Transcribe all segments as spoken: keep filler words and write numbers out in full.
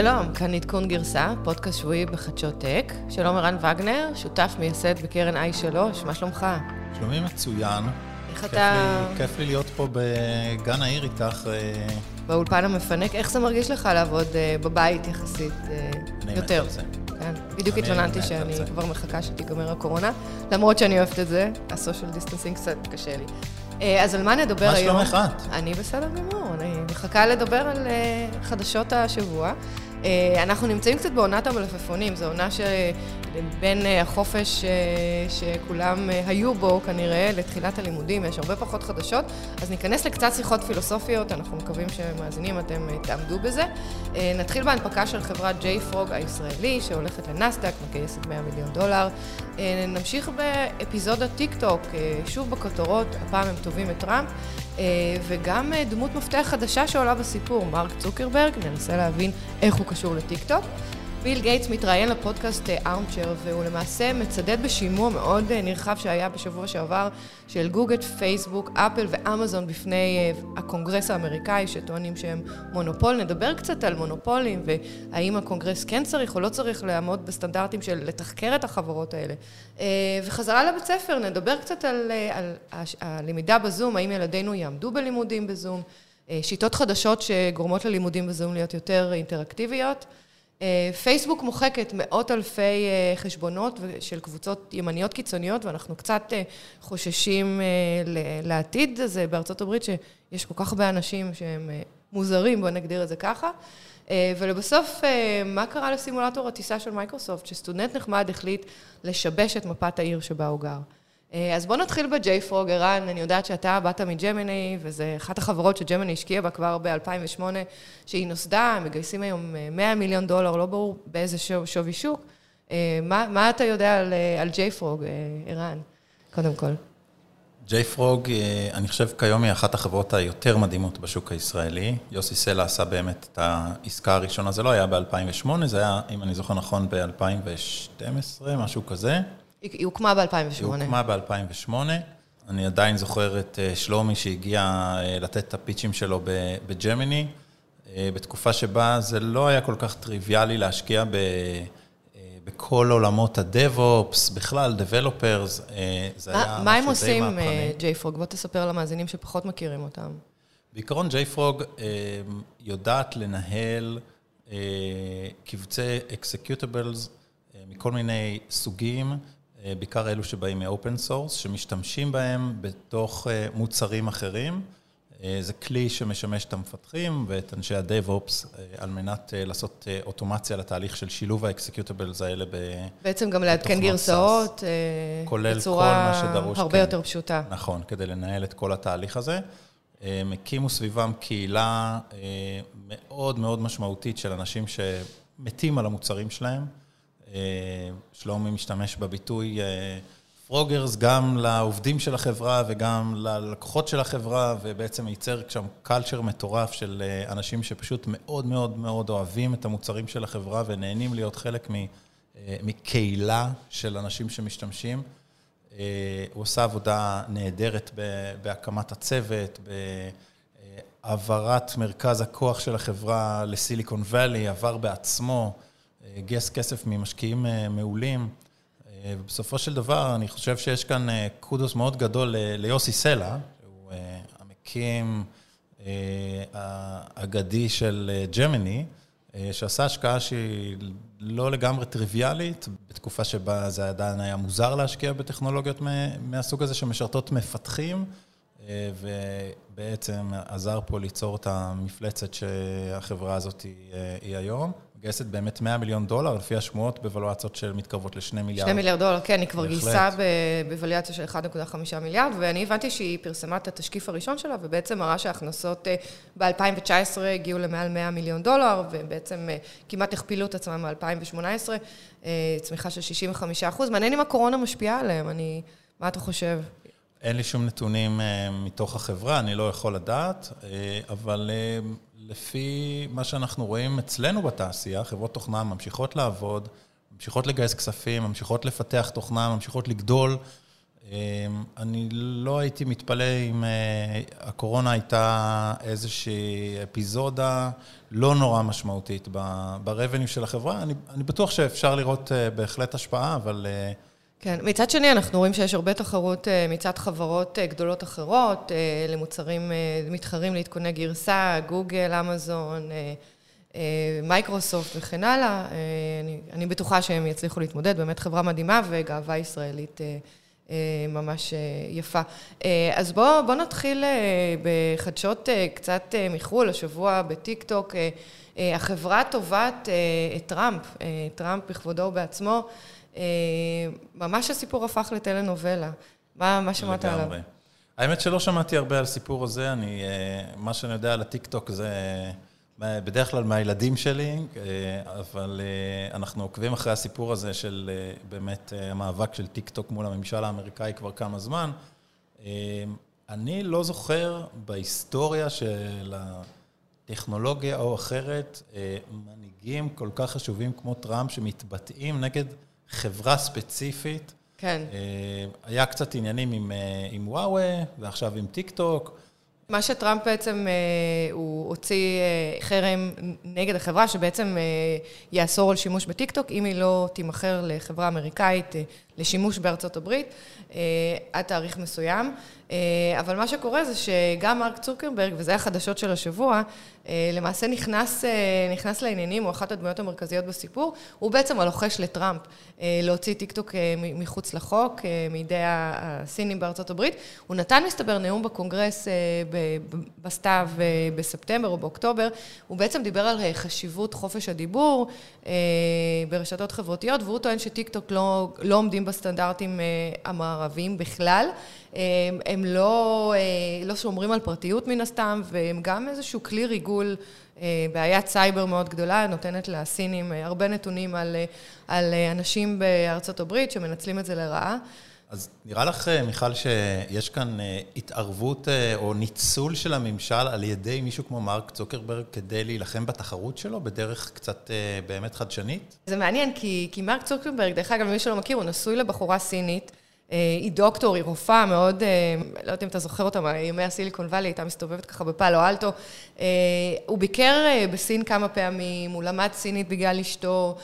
שלום, כאן עדכון גרסה, פודקאסט שבועי בחדשות טק. שלום ערן וגנר, שותף מייסד בקרן איי שלוש, מה שלומך? שלומי מצוין. איך אתה... לי, כיף לי להיות פה בגן העיר איתך. באולפן המפנק, איך זה מרגיש לך לעבוד בבית יחסית יותר? כן. בדיוק התלוננתי שאני כבר מחכה שתיגמר הקורונה, למרות שאני אוהבת את זה, הסושיאל דיסטנסינג קצת קשה לי. אז על מה נדבר היום? מה שלומך את? אני בסדר גמור, אני מחכה לדבר על חדשות השבוע. אנחנו נמצאים קצת בעונת המלפפונים, זו עונה שבין החופש שכולם היו בו כנראה לתחילת הלימודים, יש הרבה פחות חדשות, אז ניכנס לקצת שיחות פילוסופיות, אנחנו מקווים שמאזינים, אתם תעמדו בזה. נתחיל בהנפקה של חברת ג'יי פרוג הישראלי, שהולכת לנסדק, מגייסת מאה מיליון דולר. נמשיך באפיזודה טיק-טוק, שוב בכותרות, הפעם הם טובים את טראמפ, וגם דמות מפתח חדשה שעולה בסיפור, מרק צוקרברג, ננסה להבין איך הוא קשור לטיק-טוק. ביל גייטס מתראיין לפודקאסט ארמצ'ר, והוא למעשה מצדד בשימוע מאוד נרחב שהיה בשבוע שעבר של גוגל, פייסבוק, אפל ואמזון בפני הקונגרס האמריקאי שטוענים שהם מונופול. נדבר קצת על מונופולים והאם הקונגרס כן צריך או לא צריך לעמוד בסטנדרטים של לתחקר את החברות האלה. וחזרה לבית ספר, נדבר קצת על, על, על הלמידה בזום, האם ילדינו יעמדו בלימודים בזום, שיטות חדשות שגורמות ללימודים בזום להיות יותר אינטראקטיביות. פייסבוק מוחקת מאות אלפי חשבונות של קבוצות ימניות קיצוניות, ואנחנו קצת חוששים לעתיד הזה בארצות הברית, שיש כל כך הרבה אנשים שהם מוזרים, בוא נגדיר את זה ככה. ולבסוף, מה קרה לסימולטור הטיסה של מייקרוסופט, שסטודנט נחמד החליט לשבש את מפת העיר שבה הוא גר. אז בוא נתחיל בג'יי פרוג, ערן, אני יודעת שאתה באת מג'מיני, וזה אחת החברות שג'מיני השקיעה בה כבר ב-אלפיים ושמונה, שהיא נוסדה, מגייסים היום מאה מיליון דולר, לא ברור באיזה שווי שוק. מה, מה אתה יודע על, על ג'יי פרוג, ערן, קודם כל? ג'יי פרוג, אני חושב כיום היא אחת החברות היותר מדהימות בשוק הישראלי. יוסי סלע עשה באמת את העסקה הראשונה, זה לא היה ב-אלפיים ושמונה, זה היה, אם אני זוכר נכון, ב-אלפיים ושתים עשרה, משהו כזה. היא הוקמה ב-אלפיים ושמונה. היא הוקמה ב-אלפיים ושמונה. אני עדיין זוכר את שלומי שהגיע לתת את הפיצ'ים שלו בג'מיני, בתקופה שבה זה לא היה כל כך טריוויאלי להשקיע בכל עולמות הדב-אופס, בכלל, developers. מה הם עושים, ג'יי פרוג? בוא תספר למאזינים שפחות מכירים אותם. בעיקרון, ג'יי פרוג יודעת לנהל קבצי executables מכל מיני סוגים, בעיקר אלו שבאים מאופן סורס, שמשתמשים בהם בתוך מוצרים אחרים. זה כלי שמשמש את המפתחים ואת אנשי הדב-אופס על מנת לעשות אוטומציה לתהליך של שילוב האקסקיוטבלס האלה בתוך מוצר. בעצם גם לעדכן גרסאות בצורה הרבה יותר פשוטה. נכון, כדי לנהל את כל התהליך הזה. מקימו סביבם קהילה מאוד מאוד משמעותית של אנשים שמתים על המוצרים שלהם. שלומי משתמש בביטוי פרוגרס גם לעובדים של החברה וגם ללקוחות של החברה, ובעצם ייצר שם קלצ'ר מטורף של אנשים שפשוט מאוד מאוד מאוד אוהבים את המוצרים של החברה ונהנים להיות חלק מקהילה של אנשים שמשתמשים. הוא עושה עבודה נהדרת בהקמת הצוות, ב העברת מרכז הכוח של החברה לסיליקון ואלי, עבר בעצמו, גייס כסף ממשקיעים מעולים, ובסופו של דבר אני חושב שיש כאן קודוס מאוד גדול ליוסי סלע, שהוא המקים האגדי של ג'מיני, שעשה השקעה שהיא לא לגמרי טריוויאלית, בתקופה שבה זה עדיין היה מוזר להשקיע בטכנולוגיות מהסוג הזה שמשרתות מפתחים, ובעצם עזר פה ליצור את המפלצת שהחברה הזאת היא היום. גייסת באמת מאה מיליון דולר, לפי השמועות בוולואציות של מתקרבות לשני מיליארד. שני מיליארד דולר, כן, היא כבר גייסה בוולואציה של אחד נקודה חמישה מיליארד, ואני הבנתי שהיא פרסמה את התשקיף הראשון שלה, ובעצם הראה שההכנסות ב-אלפיים תשע עשרה הגיעו למעל מאה מיליון דולר, ובעצם כמעט הכפילו את עצמם ב-אלפיים שמונה עשרה, צמיחה של שישים וחמישה אחוז. מעניין אם הקורונה משפיעה עליהם, אני, מה אתה חושב? אין לי שום נתונים מתוך החברה, אני לא יכול לדעת, אבל לפי מה שאנחנו רואים אצלנו בתעשייה, חברות תוכנה ממשיכות לעבוד, ממשיכות לגייס כספים, ממשיכות לפתח תוכנה, ממשיכות לגדול, אני לא הייתי מתפלא אם הקורונה הייתה איזושהי אפיזודה לא נורא משמעותית ברבנים של החברה. אני, אני בטוח שאפשר לראות בהחלט השפעה, אבל... כן, מצד שני אנחנו רואים שיש הרבה תחרות מצד חברות גדולות אחרות, למוצרים מתחרים להתכונן גרסה, גוגל, אמזון, מייקרוסופט וכן הלאה. אני, אני בטוחה שהם יצליחו להתמודד, באמת חברה מדהימה וגאווה ישראלית ממש יפה. אז בוא, בוא נתחיל בחדשות קצת מחול, השבוע בטיק-טוק, החברה טובת את טראמפ, טראמפ בכבודו בעצמו, ממש הסיפור הפך לטלנובלה. מה, מה שמעת עליו? האמת שלא שמעתי הרבה על סיפור הזה, אני, מה שאני יודע על הטיק-טוק זה בדרך כלל מהילדים שלי, אבל אנחנו עוקבים אחרי הסיפור הזה של באמת המאבק של טיק-טוק מול הממשל האמריקאי כבר כמה זמן. אני לא זוכר בהיסטוריה של הטכנולוגיה או אחרת, מנהיגים כל כך חשובים כמו טראמפ שמתבטאים נגד חברה ספציפית. כן. היה קצת עניינים עם, עם וואוי ועכשיו עם טיק-טוק. מה שטראמפ בעצם, הוא הוציא חרם נגד החברה, שבעצם יאסור על שימוש בטיק-טוק, אם היא לא תימכר לחברה אמריקאית, לשימוש בארצות הברית, עד תאריך מסוים. אבל מה שקורה זה שגם מרק צוקרברג, וזה החדשות של השבוע, למעשה נכנס, נכנס לעניינים, הוא אחת הדמויות המרכזיות בסיפור, הוא בעצם הלוחש לטראמפ, להוציא טיק-טוק מחוץ לחוק, מידי הסינים בארצות הברית. הוא נתן מסתבר נאום בקונגרס בסתיו, בספטמבר או באוקטובר, הוא בעצם דיבר על חשיבות חופש הדיבור ברשתות חברתיות, והוא טוען שטיק-טוק לא, לא עומדים בסטנדרטים המערביים בכלל, הם לא, לא שומרים על פרטיות מן הסתם, והם גם איזשהו כלי ריגול, בעיית סייבר מאוד גדולה, נותנת לסינים הרבה נתונים על, על אנשים בארצות הברית שמנצלים את זה לרעה. אז נראה לך, מיכל, שיש כאן התערבות או ניצול של הממשל על ידי מישהו כמו מרק צוקרברג כדי להילחם בתחרות שלו בדרך קצת באמת חדשנית? זה מעניין, כי, כי מרק צוקרברג, דרך אגב, מי שלא מכיר, הוא נשוי לבחורה סינית, היא דוקטור, היא רופאה מאוד, לא יודעת אם אתה זוכר אותה, מימי הסיליקון ואלי, הייתה מסתובבת ככה בפאלו אלטו. הוא ביקר בסין כמה פעמים, הוא למד סינית בגלל אשתו.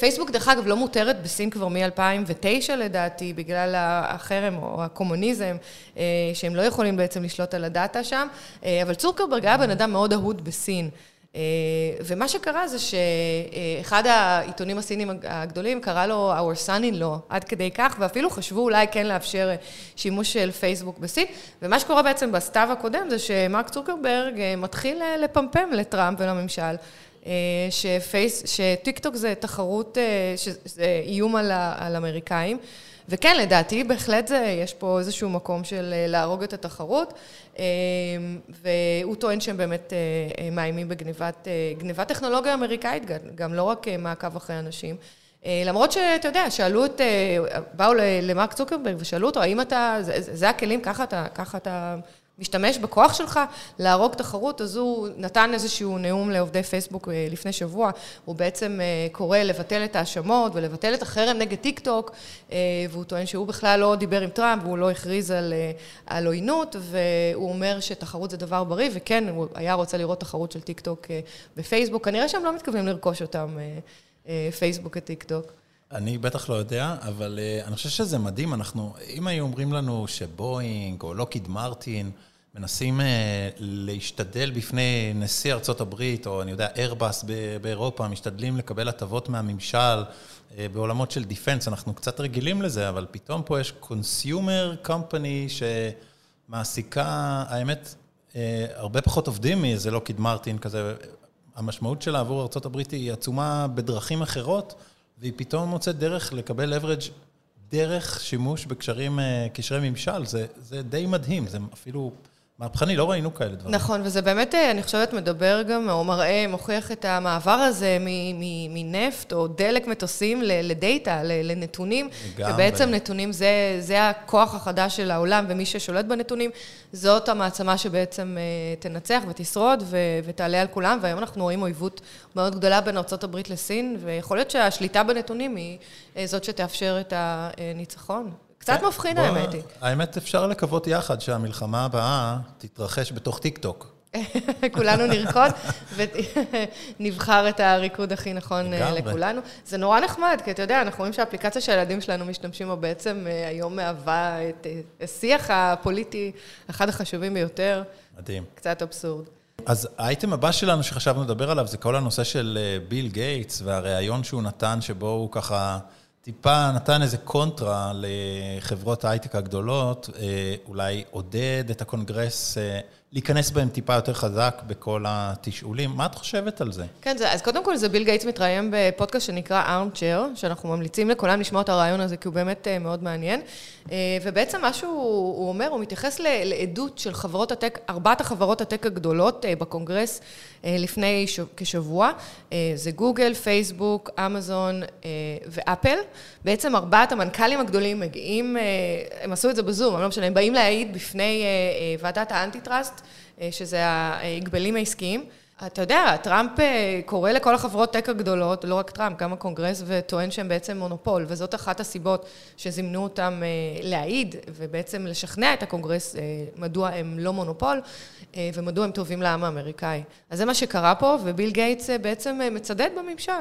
פייסבוק, דרך אגב, לא מותרת בסין כבר מ-אלפיים ותשע לדעתי, בגלל החרם או הקומוניזם, שהם לא יכולים בעצם לשלוט על הדאטה שם. אבל צוקרברג היה בן אדם מאוד אהוד בסין. ומה שקרה זה שאחד העיתונים הסינים הגדולים קרא לו Our Son-in-Law, עד כדי כך, ואפילו חשבו אולי כן לאפשר שימוש של פייסבוק בסין, ומה שקורה בעצם בסתיו הקודם זה שמרק צוקרברג מתחיל לפמפם לטראמפ ולממשל, שפייס, שטיק-טוק זה תחרות, שזה איום על אמריקאים, וכן, לדעתי, בהחלט זה, יש פה איזשהו מקום של להרוג את התחרות, והוא טוען שהם באמת מאיימים בגניבת, גניבת טכנולוגיה אמריקאית, גם לא רק מעקב אחרי אנשים. למרות שאתה יודע, שאלו את, באו למרק צוקרברג ושאלו אותו, האם אתה, זה, זה הכלים, ככה אתה, ככה אתה משתמש בכוח שלך להרוג תחרות, אז הוא נתן איזשהו נאום לעובדי פייסבוק לפני שבוע, הוא בעצם קורא לבטל את האשמות ולבטל את החרם נגד טיק-טוק, והוא טוען שהוא בכלל לא דיבר עם טראמפ, והוא לא הכריז על, על עוינות, והוא אומר שתחרות זה דבר בריא, וכן, הוא היה רוצה לראות תחרות של טיק-טוק בפייסבוק, כנראה שהם לא מתכוונים לרכוש אותם, פייסבוק וטיק-טוק. אני בטח לא יודע, אבל אני חושב שזה מדהים, אנחנו, אם היו אומרים לנו שבוינג או לוקהיד מרטין, מנסים להשתדל בפני נשיא ארצות הברית, או אני יודע, איירבס באירופה, משתדלים לקבל הטבות מהממשל בעולמות של דיפנס, אנחנו קצת רגילים לזה, אבל פתאום פה יש consumer company שמעסיקה, האמת, הרבה פחות עובדים מאיזה לוקהיד מרטין כזה, המשמעות שלה עבור ארצות הברית היא עצומה בדרכים אחרות, והיא פתאום מוצאת דרך לקבל leverage דרך שימוש בקשרים, קשרי ממשל, זה, זה די מדהים, זה אפילו... מהפכני, לא ראינו כאלה דברים. נכון, וזה באמת, אני חושבת, מדבר גם, או מראה, מוכיח את המעבר הזה מנפט או דלק מטוסים לדאטה, לנתונים, ובעצם נתונים זה הכוח החדש של העולם, ומי ששולט בנתונים, זאת המעצמה שבעצם תנצח ותשרוד ותעלה על כולם, והיום אנחנו רואים אויבות מאוד גדולה בין ארצות הברית לסין, ויכול להיות שהשליטה בנתונים היא זאת שתאפשר את הניצחון. קצת מופחין האמת היא. האמת אפשר לקוות יחד שהמלחמה הבאה תתרחש בתוך טיק-טוק. כולנו נרקוד ונבחר את הריקוד הכי נכון לכולנו. זה נורא נחמד, כי אתה יודע, אנחנו רואים שהאפליקציה שהילדים שלנו משתמשים בו בעצם היום מהווה את השיח הפוליטי אחד החשובים ביותר. מדהים. קצת אבסורד. אז האייטם הבא שלנו שחשבנו לדבר עליו זה כל הנושא של ביל גייטס והרעיון שהוא נתן שבו הוא ככה טיפה נתן איזה קונטרה לחברות ההייטק הגדולות, אולי עודד את הקונגרס להיכנס בהם טיפה יותר חזק בכל התשאולים. מה את חושבת על זה? כן, אז קודם כל זה ביל גייטס מתראיין בפודקאסט שנקרא ארמצ'ר, שאנחנו ממליצים לכולם לשמוע את הרעיון הזה, כי הוא באמת מאוד מעניין. ובעצם מה שהוא אומר, הוא מתייחס לעדות של חברות הטק, ארבעת החברות הטק הגדולות בקונגרס לפני כשבוע. זה גוגל, פייסבוק, אמזון ואפל. בעצם ארבעת המנכ"לים הגדולים מגיעים, הם עשו את זה בזום, הם לא משנה, הם באים להעיד בפני ועדת האנטי-טראסט, שזה ההגבלים העסקיים. אתה יודע, טראמפ קורא לכל החברות טק הגדולות, לא רק טראמפ, גם הקונגרס, וטוען שהם בעצם מונופול, וזאת אחת הסיבות שזימנו אותם להעיד, ובעצם לשכנע את הקונגרס מדוע הם לא מונופול, ומדוע הם טובים לעם האמריקאי. אז זה מה שקרה פה, וביל גייטס בעצם מצדד בממשל.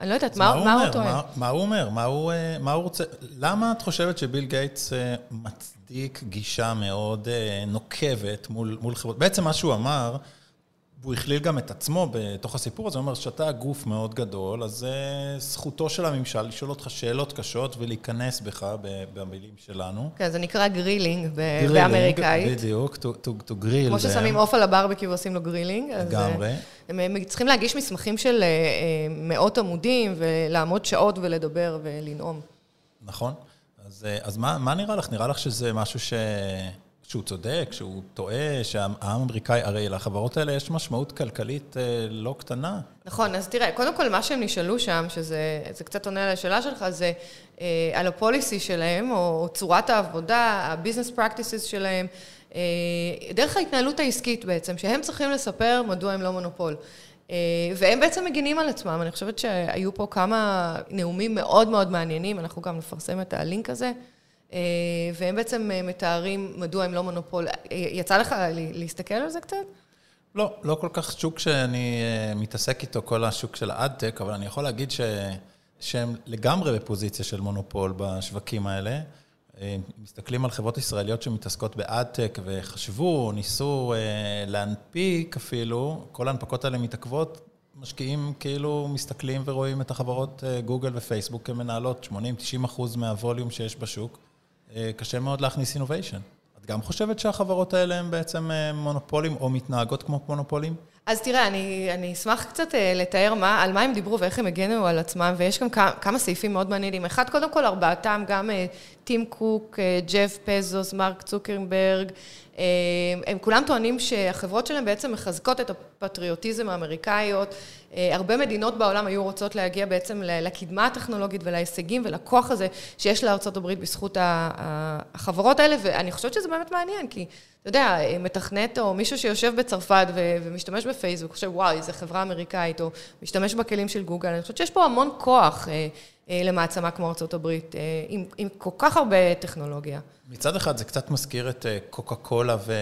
אני לא יודעת, מה הוא טוען? מה הוא אומר? מה הוא רוצה? למה את חושבת שביל גייטס מצדיק גישה מאוד נוקבת מול חברות? בעצם מה שהוא אמר, הוא הכליל גם את עצמו בתוך הסיפור הזה, הוא אומר שאתה גוף מאוד גדול, אז זכותו של הממשל לשאול אותך שאלות קשות ולהיכנס בך במילים שלנו. כן, זה נקרא גרילינג באמריקאית. בדיוק, to grill. כמו ששמים עוף על הברבקי ועושים לו גרילינג. לגמרי. הם צריכים להגיש מסמכים של מאות עמודים ולעמוד שעות ולדבר ולנאום. נכון. אז מה נראה לך? נראה לך שזה משהו ש... שהוא צודק, שהוא טועה, שהעם האמריקאי, הרי לחברות האלה יש משמעות כלכלית לא קטנה. נכון, אז תראה, קודם כל מה שהם נשאלו שם, שזה קצת עונה על השאלה שלך, זה על הפוליסי שלהם, או צורת העבודה, הביזנס פרקטיסיס שלהם, דרך ההתנהלות העסקית בעצם, שהם צריכים לספר מדוע הם לא מונופול. והם בעצם מגינים על עצמם. אני חושבת שהיו פה כמה נאומים מאוד מאוד מעניינים, אנחנו גם נפרסם את הלינק הזה, והם בעצם מתארים מדוע הם לא מונופול. יצא לך להסתכל על זה קצת? לא, לא כל כך שוק שאני מתעסק איתו, כל השוק של האדטק, אבל אני יכול להגיד ש... שהם לגמרי בפוזיציה של מונופול בשווקים האלה. מסתכלים על חברות ישראליות שמתעסקות באדטק וחשבו, ניסו להנפיק אפילו, כל ההנפקות האלה מתעכבות, משקיעים כאילו מסתכלים ורואים את החברות גוגל ופייסבוק כמנהלות שמונים תשעים אחוז מהווליום שיש בשוק. קשה מאוד להכניס אינוביישן. את גם חושבת שהחברות האלה הם בעצם מונופולים או מתנהגות כמו מונופולים? אז תראה, אני, אני אשמח קצת לתאר מה, על מה הם דיברו ואיך הם הגנו על עצמם, ויש גם כמה, כמה סעיפים מאוד מעניינים. אחד, קודם כל, ארבעתם, גם טים קוק, ג'ף פזוס, מרק צוקרברג, הם כולם טוענים שהחברות שלהם בעצם מחזקות את הפטריוטיזם האמריקאיות. הרבה מדינות בעולם היו רוצות להגיע בעצם לקדמה הטכנולוגית ולהישגים ולכוח הזה שיש לארצות הברית בזכות החברות האלה, ואני חושבת שזה באמת מעניין, כי אתה יודע, מתכנת או מישהו שיושב בצרפת ומשתמש בפייסבוק, חושב, וואי, זה חברה אמריקאית, או משתמש בכלים של גוגל. אני חושבת שיש פה המון כוח למעצמה כמו ארצות הברית, עם, עם כל כך הרבה טכנולוגיה. מצד אחד זה קצת מזכיר את קוקה קולה ו...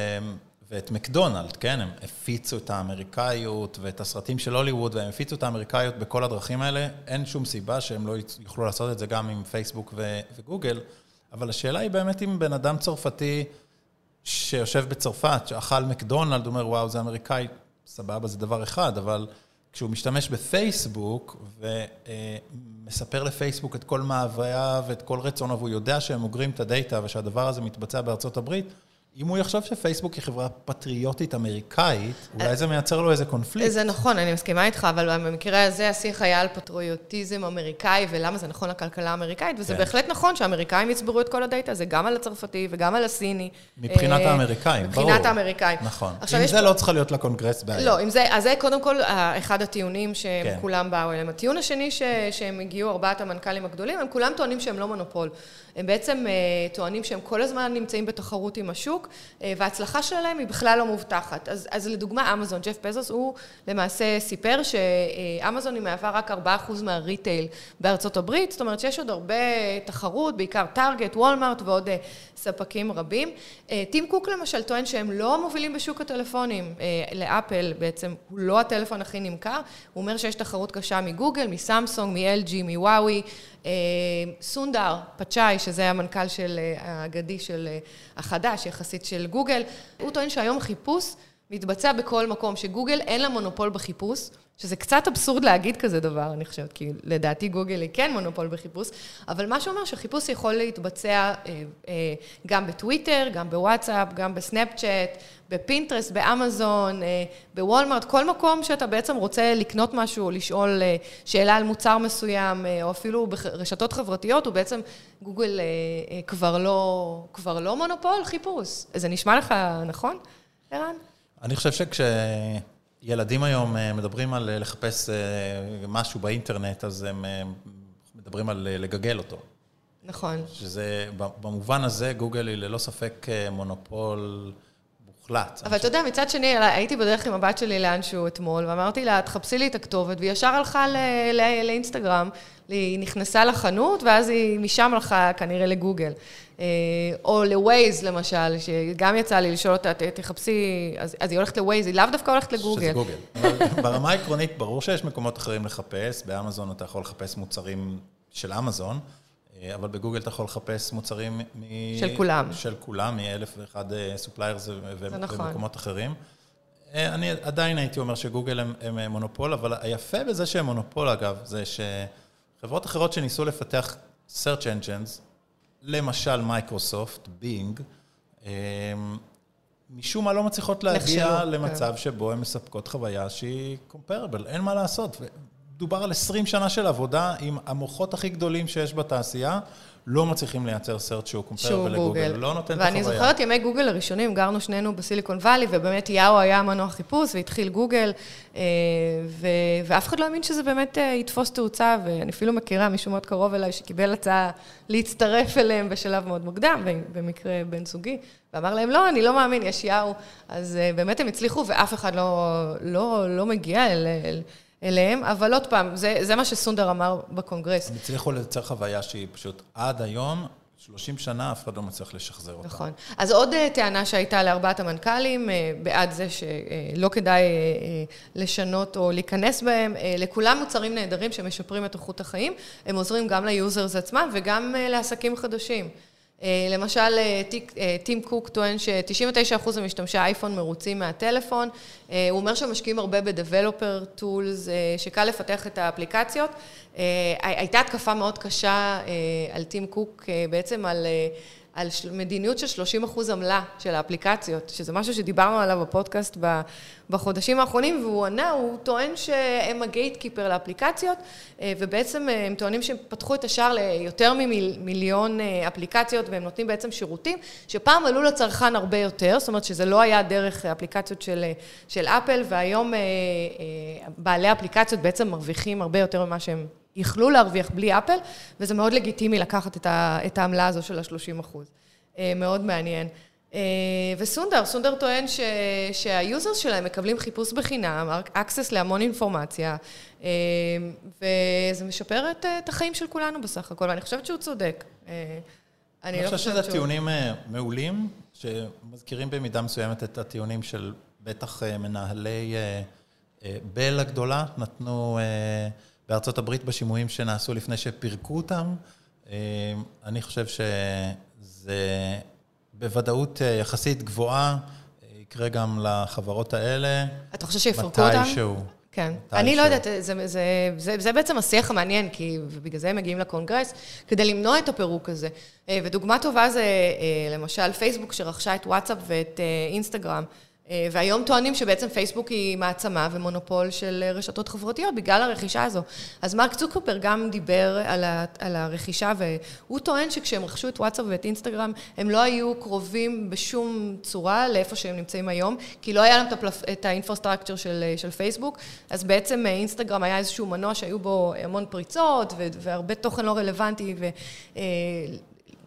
ואת מקדונלד, כן? הם הפיצו את האמריקאיות ואת הסרטים של הוליווד, והם הפיצו את האמריקאיות בכל הדרכים האלה. אין שום סיבה שהם לא יוכלו לעשות את זה גם עם פייסבוק ו... וגוגל. אבל השאלה היא באמת אם בן אדם צרפתי שיושב בצרפת, שאכל מקדונלד, אומר, וואו, זה אמריקאי, סבבה, זה דבר אחד, אבל כשהוא משתמש בפייסבוק ומספר לפייסבוק את כל מעבריה ואת כל רצונו, והוא יודע שהם מוגרים את הדאטה ושהדבר הזה מתבצע בארצות הברית, אם הוא יחשוב שפייסבוק היא חברה פטריוטית אמריקאית, אולי זה מייצר לו איזה קונפליקט. זה נכון, אני מסכימה איתך, אבל במקרה הזה השיח היה על פטריוטיזם אמריקאי, ולמה זה נכון לכלכלה האמריקאית, וזה בהחלט נכון שהאמריקאים יצברו את כל הדאטה, זה גם על הצרפתי וגם על הסיני. מבחינת האמריקאים, ברור. מבחינת האמריקאים. נכון. אם זה לא צריך להיות לקונגרס בעיה. לא, אז זה קודם כל אחד הטיעונים שהם כולם באו אליהם. הטיעון השני שהם הגיעו, ארבעת המנכ"לים הגדולים, הם כולם טוענים שהם לא מונופול. הם בעצם טוענים שהם כל הזמן נמצאים בתחרות עם השוק, השוק, וההצלחה שלהם היא בכלל לא מובטחת. אז, אז לדוגמה, אמזון, ג'ף פזוס, הוא למעשה סיפר שאמזון היא מהווה רק ארבעה אחוז מהריטייל בארצות הברית, זאת אומרת שיש עוד הרבה תחרות, בעיקר טארגט, וולמרט ועוד ספקים רבים. טים קוק למשל טוען שהם לא מובילים בשוק הטלפונים, לאפל בעצם הוא לא הטלפון הכי נמכר, הוא אומר שיש תחרות קשה מגוגל, מסמסונג, מ-אל ג'י, מוואוי, סונדר פצ'אי, שזה המנכ"ל של האגדי של החדש, יחסית של גוגל, הוא טוען שהיום חיפוש מתבצע בכל מקום, שגוגל אין לה מונופול בחיפוש, שזה קצת אבסורד להגיד כזה דבר, אני חושבת, כי לדעתי גוגל היא כן מונופול בחיפוש, אבל מה שאומר שחיפוש יכול להתבצע גם בטוויטר, גם בוואטסאפ, גם בסנאפצ'אט, בפינטרסט, באמזון, בוולמרט, כל מקום שאתה בעצם רוצה לקנות משהו, לשאול שאלה על מוצר מסוים, או אפילו ברשתות חברתיות, הוא בעצם, גוגל כבר לא, כבר לא מונופול, חיפוש. זה נשמע לך נכון, ערן? אני חושב שכש... ילדים היום מדברים על לחפש משהו באינטרנט, אז הם מדברים על לגגל אותו. נכון. שזה, במובן הזה, גוגל היא ללא ספק מונופול מוחלט. אבל אתה יודע, מצד שני, הייתי בדרך עם הבת שלי לאנשהו אתמול, ואמרתי לה, תחפשי לי את הכתובת, וישר הלכה לאינסטגרם, היא נכנסה לחנות, ואז היא משם הלכה כנראה לגוגל. או לווייז למשל, שגם יצא לי לשאול אותה, תחפשי, אז היא הולכת לווייז, היא לאו דווקא הולכת לגוגל. שזה גוגל. ברמה העקרונית, ברור שיש מקומות אחרים לחפש, באמזון אתה יכול לחפש מוצרים של אמזון, אבל בגוגל אתה יכול לחפש מוצרים מ... של כולם. של כולם, מאלף ואחד סופליירס ומקומות אחרים. אני עדיין הייתי אומר שגוגל הם מונופול, אבל היפה בזה שהם מונופול, אגב, זה שחברות אחרות שניסו לפתח search engines, למשל מייקרוסופט, בינג, משום מה לא מצליחות להגיע למצב שבו הן מספקות חוויה שהיא comparable, אין מה לעשות. דובר על עשרים שנה של עבודה עם המוחות הכי גדולים שיש בתעשייה, לא מצליחים לייצר סרט שהוא קומפרבל לגוגל, לא נותן את החוויה. ואני זוכרת ימי גוגל הראשונים, גרנו שנינו בסיליקון ואלי, ובאמת יאו היה מנוע חיפוש, והתחיל גוגל, ואף אחד לא אמין שזה באמת יתפוס תאוצה, ואני אפילו מכירה מישהו מאוד קרוב אליי, שקיבל הצעה להצטרף אליהם בשלב מאוד מוקדם, במקרה בן זוגי, ואמר להם, לא, אני לא מאמין, יש יאו. אז באמת הם הצליחו, ואף אחד לא מגיע אל... אליהם, אבל עוד פעם, זה, זה מה שסונדר אמר בקונגרס. הם הצליחו לייצר חוויה שהיא פשוט עד היום, שלושים שנה, אף אחד לא מצליח לשחזר אותה. נכון. אז עוד טענה שהייתה לארבעת המנכ"לים, בעד זה שלא כדאי לשנות או להיכנס בהם, לכולם מוצרים נהדרים שמשפרים את איכות החיים, הם עוזרים גם ליוזרס עצמם וגם לעסקים חדשים. למשל, טים קוק טוען ש-תשעים ותשעה אחוז המשתמשי האייפון מרוצים מהטלפון. הוא אומר שמשקיעים הרבה ב-Developer Tools, שקל לפתח את האפליקציות. הייתה התקפה מאוד קשה על טים קוק, בעצם על, על מדיניות של שלושים אחוז עמלה של האפליקציות, שזה משהו שדיברנו עליו בפודקאסט בחודשים האחרונים, והוא ענה, הוא טוען שהם הגייטקיפר לאפליקציות, ובעצם הם טוענים שהם פתחו את השער ליותר ממיליון אפליקציות, והם נותנים בעצם שירותים, שפעם עלו לצרכן הרבה יותר, זאת אומרת שזה לא היה דרך אפליקציות של, של אפל, והיום בעלי אפליקציות בעצם מרוויחים הרבה יותר ממה שהם יכלו להרוויח בלי אפל, וזה מאוד לגיטימי לקחת את העמלה הזו של ה-שלושים אחוז. מאוד מעניין. וסונדר, סונדר טוען שהיוזרס שלהם מקבלים חיפוש בחינם, access להמון אינפורמציה, וזה משפר את החיים של כולנו בסך הכל, ואני חושבת שהוא צודק. אני חושבת שזה טיעונים מעולים, שמזכירים במידה מסוימת את הטיעונים של בטח מנהלי בל הגדולה, נתנו... בארצות הברית בשימועים שנעשו לפני שפירקו אותם, אני חושב שזה בוודאות יחסית גבוהה, יקרה גם לחברות האלה. אתה חושב שיפרקו אותם? מתישהו. כן. אני לא יודעת, זה בעצם השיח המעניין, כי בגלל זה הם מגיעים לקונגרס, כדי למנוע את הפירוק הזה. ודוגמה טובה זה למשל פייסבוק שרכשה את וואטסאפ ואת אינסטגרם, והיום טוענים שבעצם פייסבוק היא מעצמה ומונופול של רשתות חברתיות בגלל הרכישה הזו. אז מרק צוקרברג גם דיבר על הרכישה, והוא טוען שכשהם רכשו את וואטסאפ ואת אינסטגרם, הם לא היו קרובים בשום צורה לאיפה שהם נמצאים היום, כי לא היה להם את האינפרסטרקצ'ר של פייסבוק, אז בעצם אינסטגרם היה איזשהו מנוע שהיו בו המון פריצות, והרבה תוכן לא רלוונטי, ו...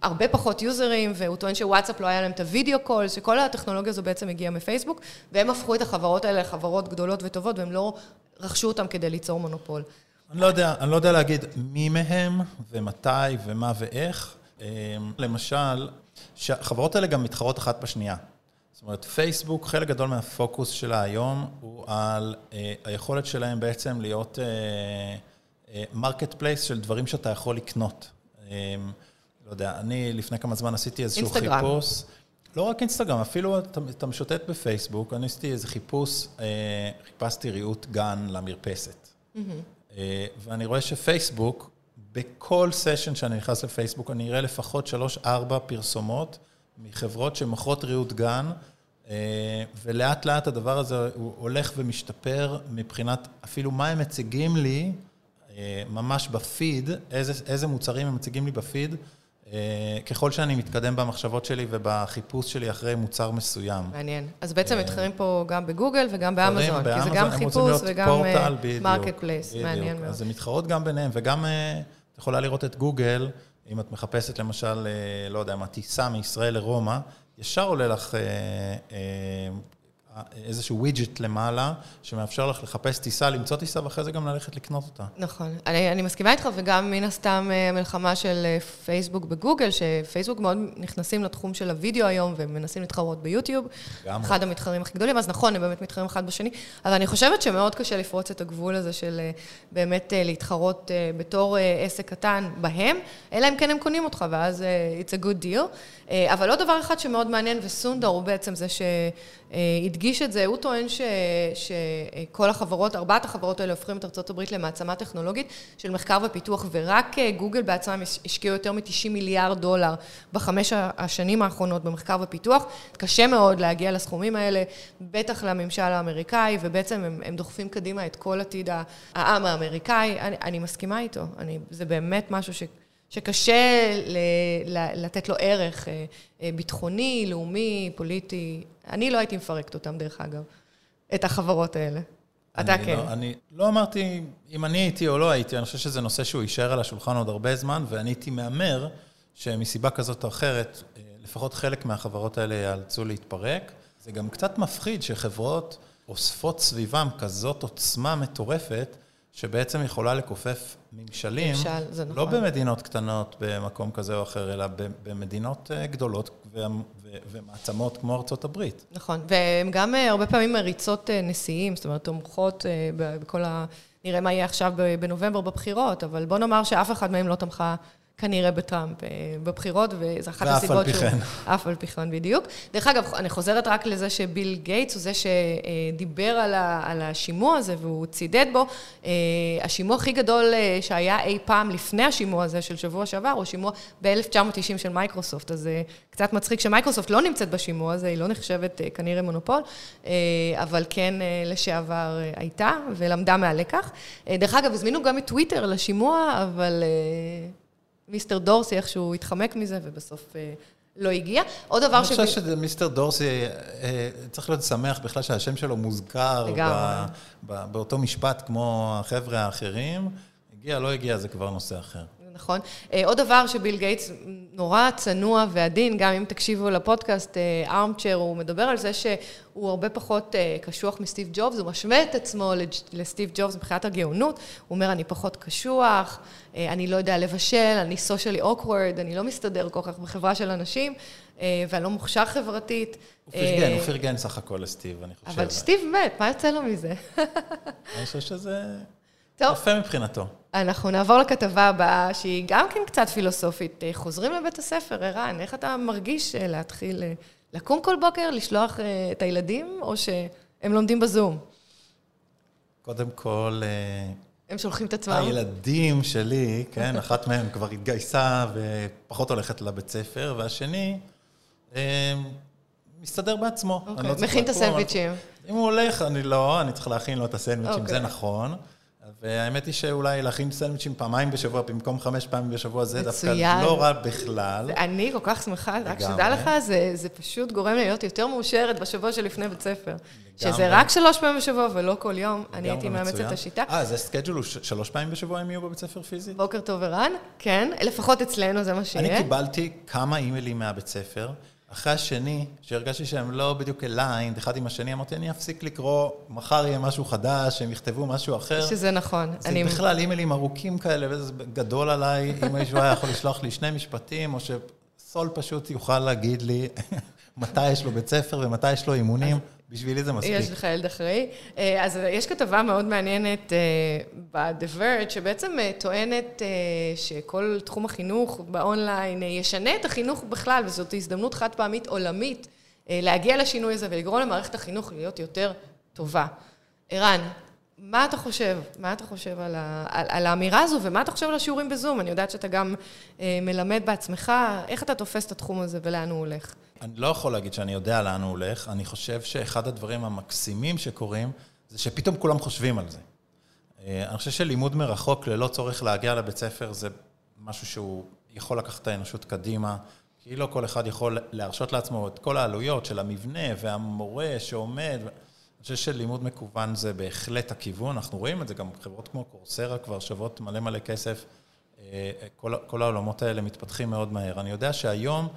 הרבה פחות יוזרים, והוא טוען שוואטסאפ לא היה להם את הוידאו קול, שכל הטכנולוגיה הזו בעצם הגיעה מפייסבוק, והם הפכו את החברות האלה לחברות גדולות וטובות, והם לא רכשו אותם כדי ליצור מונופול. אני לא יודע, אני לא יודע להגיד מי מהם, ומתי, ומה ואיך. למשל, שהחברות האלה גם מתחרות אחת בשנייה. זאת אומרת, פייסבוק, חלק גדול מהפוקוס שלה היום, הוא על היכולת שלהם בעצם להיות מרקט פלייס של דברים שאתה יכול לקנות. לא יודע, אני לפני כמה זמן עשיתי איזשהו חיפוש, לא רק אינסטגרם, אפילו אתה משוטט בפייסבוק, אני עשיתי איזה חיפוש, חיפשתי ריהוט גן למרפסת. ואני רואה שפייסבוק, בכל סשן שאני נכנס לפייסבוק, אני אראה לפחות שלוש-ארבע פרסומות מחברות שמוכרות ריהוט גן, ולאט לאט הדבר הזה הוא הולך ומשתפר מבחינת אפילו מה הם מציגים לי, ממש בפיד, איזה, איזה מוצרים הם מציגים לי בפיד, ככל שאני מתקדם במחשבות שלי ובחיפוש שלי אחרי מוצר מסוים. מעניין. אז בעצם מתחרים פה גם בגוגל וגם באמזון, כי זה גם חיפוש וגם מרקט פלייס. מעניין מאוד. אז מתחרות גם ביניהם, וגם את יכולה לראות את גוגל, אם את מחפשת למשל, לא יודע, טיסה מישראל לרומא, ישר עולה לך איזשהו ווידג'ט למעלה, שמאפשר לך לחפש טיסה, למצוא טיסה, ואחרי זה גם ללכת לקנות אותה. נכון. אני, אני מסכימה איתך, וגם מן הסתם מלחמה של פייסבוק בגוגל, שפייסבוק מאוד נכנסים לתחום של הוידאו היום, ומנסים להתחרות ביוטיוב. גם אחד הוא. המתחרים הכי גדולים, אז נכון, הם באמת מתחרים אחד בשני, אבל אני חושבת שמאוד קשה לפרוץ את הגבול הזה של באמת להתחרות בתור עסק קטן בהם, אלא אם כן הם קונים אותך, ואז it's a good deal. אבל עוד דבר אחד שמאוד מעניין, וסונדר הוא בעצם זה שהדגיש את זה, הוא טוען שכל החברות, ארבעת החברות האלה הופכים את ארצות הברית למעצמה טכנולוגית של מחקר ופיתוח, ורק גוגל בעצם השקיעו יותר מ-תשעים מיליארד דולר בחמש השנים האחרונות במחקר ופיתוח. קשה מאוד להגיע לסכומים האלה, בטח לממשל האמריקאי, ובעצם הם, הם דוחפים קדימה את כל עתיד העם האמריקאי. אני, אני מסכימה איתו, אני, זה באמת משהו ש... שקשה לתת לו ערך ביטחוני, לאומי, פוליטי. אני לא הייתי מפרקת אותם דרך אגב, את החברות האלה. אתה כן. אני לא אמרתי אם אני הייתי או לא הייתי, אני חושב שזה נושא שהוא יישאר על השולחן עוד הרבה זמן, ואני הייתי מאמר שמסיבה כזאת או אחרת, לפחות חלק מהחברות האלה יאלצו להתפרק. זה גם קצת מפחיד שחברות אוספות סביבם כזאת עוצמה מטורפת, שבעצם יכולה לכופף ממשלים, ממשל, לא נכון. במדינות קטנות, במקום כזה או אחר, אלא במדינות גדולות ו- ו- ומעצמות כמו ארצות הברית. נכון, והן גם הרבה פעמים מריצות נשיאים, זאת אומרת, תומכות בכל ה... נראה מה יהיה עכשיו בנובמבר בבחירות, אבל בוא נאמר שאף אחד מהם לא תמכה כנראה בטראמפ בבחירות, וזו אחת הסיבות שהוא... אף על פי כן, בדיוק. דרך אגב, אני חוזרת רק לזה שביל גייטס הוא זה שדיבר על, ה, על השימוע הזה, והוא צידד בו. השימוע הכי גדול שהיה אי פעם לפני השימוע הזה של שבוע שעבר, הוא שימוע ב-אלף תשע מאות תשעים של מייקרוסופט, אז זה קצת מצחיק שמייקרוסופט לא נמצאת בשימוע הזה, היא לא נחשבת כנראה מונופול, אבל כן לשעבר הייתה, ולמדה מהלקח. דרך אגב, הזמינו גם את טוויטר לשימוע, אבל... מיסטר דורסי איכשהו התחמק מזה, ובסוף אה, לא הגיע. עוד דבר ש... אני חושב שמיסטר דורסי אה, צריך להיות שמח בכלל שהשם שלו מוזכר ב, ב, באותו משפט כמו החבר'ה האחרים. הגיע, לא הגיע, זה כבר נושא אחר. נכון. אה, עוד דבר שביל גייטס נורא צנוע ועדין, גם אם תקשיבו לפודקאסט ארמצ'ר, אה, הוא מדבר על זה שהוא הרבה פחות אה, קשוח מסטיב ג'ובס, הוא משווה את עצמו לסטיב ג'ובס מבחינת הגאונות, הוא אומר, אני פחות קשוח, אה, אני לא יודע לבשל, אני socially awkward, אני לא מסתדר כל כך בחברה של אנשים, אה, ואני לא מוכשר חברתית. הוא פרגן, אה, הוא פרגן סך הכל לסטיב, אני חושב. אבל סטיב מת, מה יוצא לו מזה? אני חושב שזה... טוב. יפה מבחינתו. אנחנו נעבור לכתבה הבאה, שהיא גם כן קצת פילוסופית. חוזרים לבית הספר, ערן, איך אתה מרגיש להתחיל לקום כל בוקר, לשלוח את הילדים, או שהם לומדים בזום? קודם כל... הם שולחים את עצמם? הילדים שלי, כן, אחת מהם כבר התגייסה ופחות הולכת לבית ספר, והשני... מסתדר בעצמו. מכין את הסנדוויצ'ים. אם הוא הולך, אני לא, אני צריך להכין לו את הסנדוויצ'ים, זה נכון. והאמת היא שאולי להכין סנדוויצ'ים פעמיים בשבוע, במקום חמש פעמים בשבוע, זה דווקא לא רע בכלל. אני כל כך שמחה, רק שדע לך, זה פשוט גורם להיות יותר מאושרת בשבוע שלפני בית ספר. שזה רק שלוש פעמים בשבוע ולא כל יום, אני הייתי מאמצת את השיטה. אה, זה סקייג'ול, שלוש פעמים בשבוע הם יהיו בבית ספר פיזית? בוקר טוב ערן, כן, לפחות אצלנו זה מה שיהיה. אני קיבלתי כמה אימיילים מהבית ספר, אחרי השני, שהרגשתי שהם לא בדיוק אליין, אחד עם השני, אמרתי, אני אפסיק לקרוא, מחר יהיה משהו חדש, הם יכתבו משהו אחר. שזה נכון. זה אני... בכלל אימיילים ארוכים כאלה, וזה גדול עליי, אם מישהו היה יכול לשלוח לי שני משפטים, או שסול פשוט יוכל להגיד לי מתי יש לו בית ספר ומתי יש לו אימונים, בשבילי זה מספיק. יש לך ילד אחרי. אז יש כתבה מאוד מעניינת ב-The Verge, שבעצם טוענת שכל תחום החינוך באונליין ישנה את החינוך בכלל, וזאת הזדמנות חד פעמית עולמית להגיע לשינוי הזה ולגרום למערכת החינוך להיות יותר טובה. ערן, מה אתה חושב? מה אתה חושב על, ה- על-, על האמירה הזו, ומה אתה חושב על השיעורים בזום? אני יודעת שאתה גם מלמד בעצמך. איך אתה תופס את התחום הזה ולאן הוא הולך? אני לא יכול להגיד שאני יודע לאן הוא הולך. אני חושב שאחד הדברים המקסימים שקורים, זה שפתאום כולם חושבים על זה. אני חושב שלימוד מרחוק ללא צורך להגיע לבית ספר, זה משהו שהוא יכול לקחת את האנושות קדימה, כי לא כל אחד יכול להרשות לעצמו את כל העלויות של המבנה והמורה שעומד. אני חושב שלימוד מקוון זה בהחלט הכיוון. אנחנו רואים את זה גם חברות כמו קורסרה כבר שוות מלא מלא כסף. כל, כל העולמות האלה מתפתחים מאוד מהר. אני יודע שהיום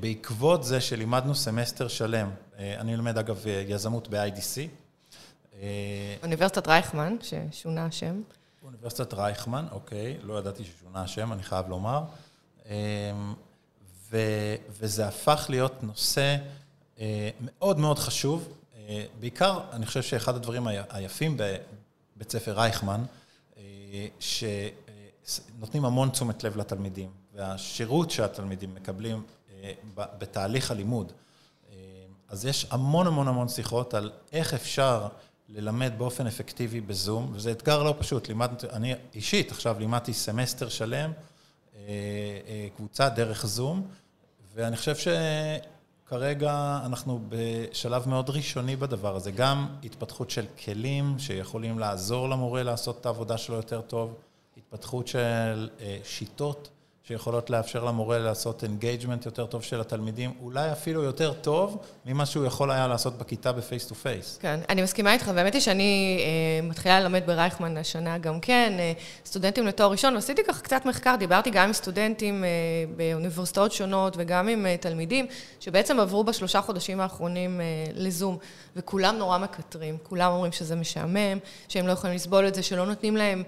בעקבות זה שלימדנו סמסטר שלם, אני לומד אגב יזמות ב-איי די סי. אוניברסיטת רייכמן, ששונה השם. אוניברסיטת רייכמן, אוקיי, לא ידעתי ששונה השם, אני חייב לומר. ו- וזה הפך להיות נושא מאוד מאוד חשוב. בעיקר, אני חושב שאחד הדברים היפים בבית ספר רייכמן, שנותנים המון תשומת לב לתלמידים, והשירות שהתלמידים מקבלים בתהליך הלימוד. אז יש המון המון המון שיחות על איך אפשר ללמד באופן אפקטיבי בזום, וזה אתגר לא פשוט. לימד, אני אישית עכשיו לימדתי סמסטר שלם, קבוצה דרך זום, ואני חושב ש... כרגע אנחנו בשלב מאוד ראשוני בדבר הזה, גם התפתחות של כלים שיכולים לעזור למורה לעשות את העבודה שלו יותר טוב, התפתחות של שיטות שיכולות לאפשר למורה לעשות engagement יותר טוב של התלמידים, אולי אפילו יותר טוב ממה שהוא יכול היה לעשות בכיתה בפייס טו פייס. כן, אני מסכימה איתך, באמת היא שאני אה, מתחילה ללמד ברייכמן השנה גם כן, אה, סטודנטים לתואר ראשון, ועשיתי ככה קצת מחקר, דיברתי גם עם סטודנטים אה, באוניברסיטאות שונות, וגם עם אה, תלמידים, שבעצם עברו בשלושה חודשים האחרונים אה, לזום, וכולם נורא מקטרים, כולם אומרים שזה משעמם, שהם לא יכולים לסבול את זה, שלא נותנים להם,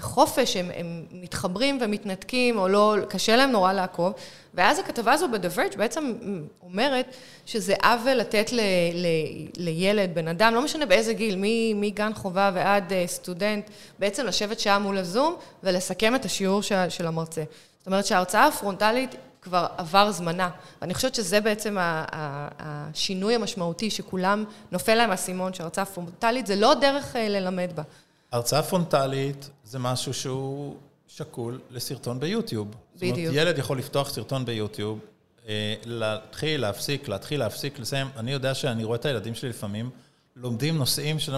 חופש, הם, הם מתחברים ומתנתקים, או לא, קשה להם נורא לעקוב. ואז הכתבה הזו ב-The Verge בעצם אומרת שזה עוול לתת ל, ל, לילד, בן אדם, לא משנה באיזה גיל, מגן חובה ועד סטודנט, בעצם לשבת שעה מול הזום ולסכם את השיעור של, של המרצה. זאת אומרת שההרצאה הפרונטלית כבר עבר זמנה. ואני חושבת שזה בעצם השינוי המשמעותי שכולם נופל להם הסימון, שההרצאה הפרונטלית זה לא דרך ללמד בה. הרצאה פרונטלית זה משהו שהוא שקול לסרטון ביוטיוב. בדיוק. זאת אומרת, ילד יכול לפתוח סרטון ביוטיוב, להתחיל, להפסיק, להתחיל, להפסיק, לסיים. אני יודע שאני רואה את הילדים שלי לפעמים, לומדים נושאים של...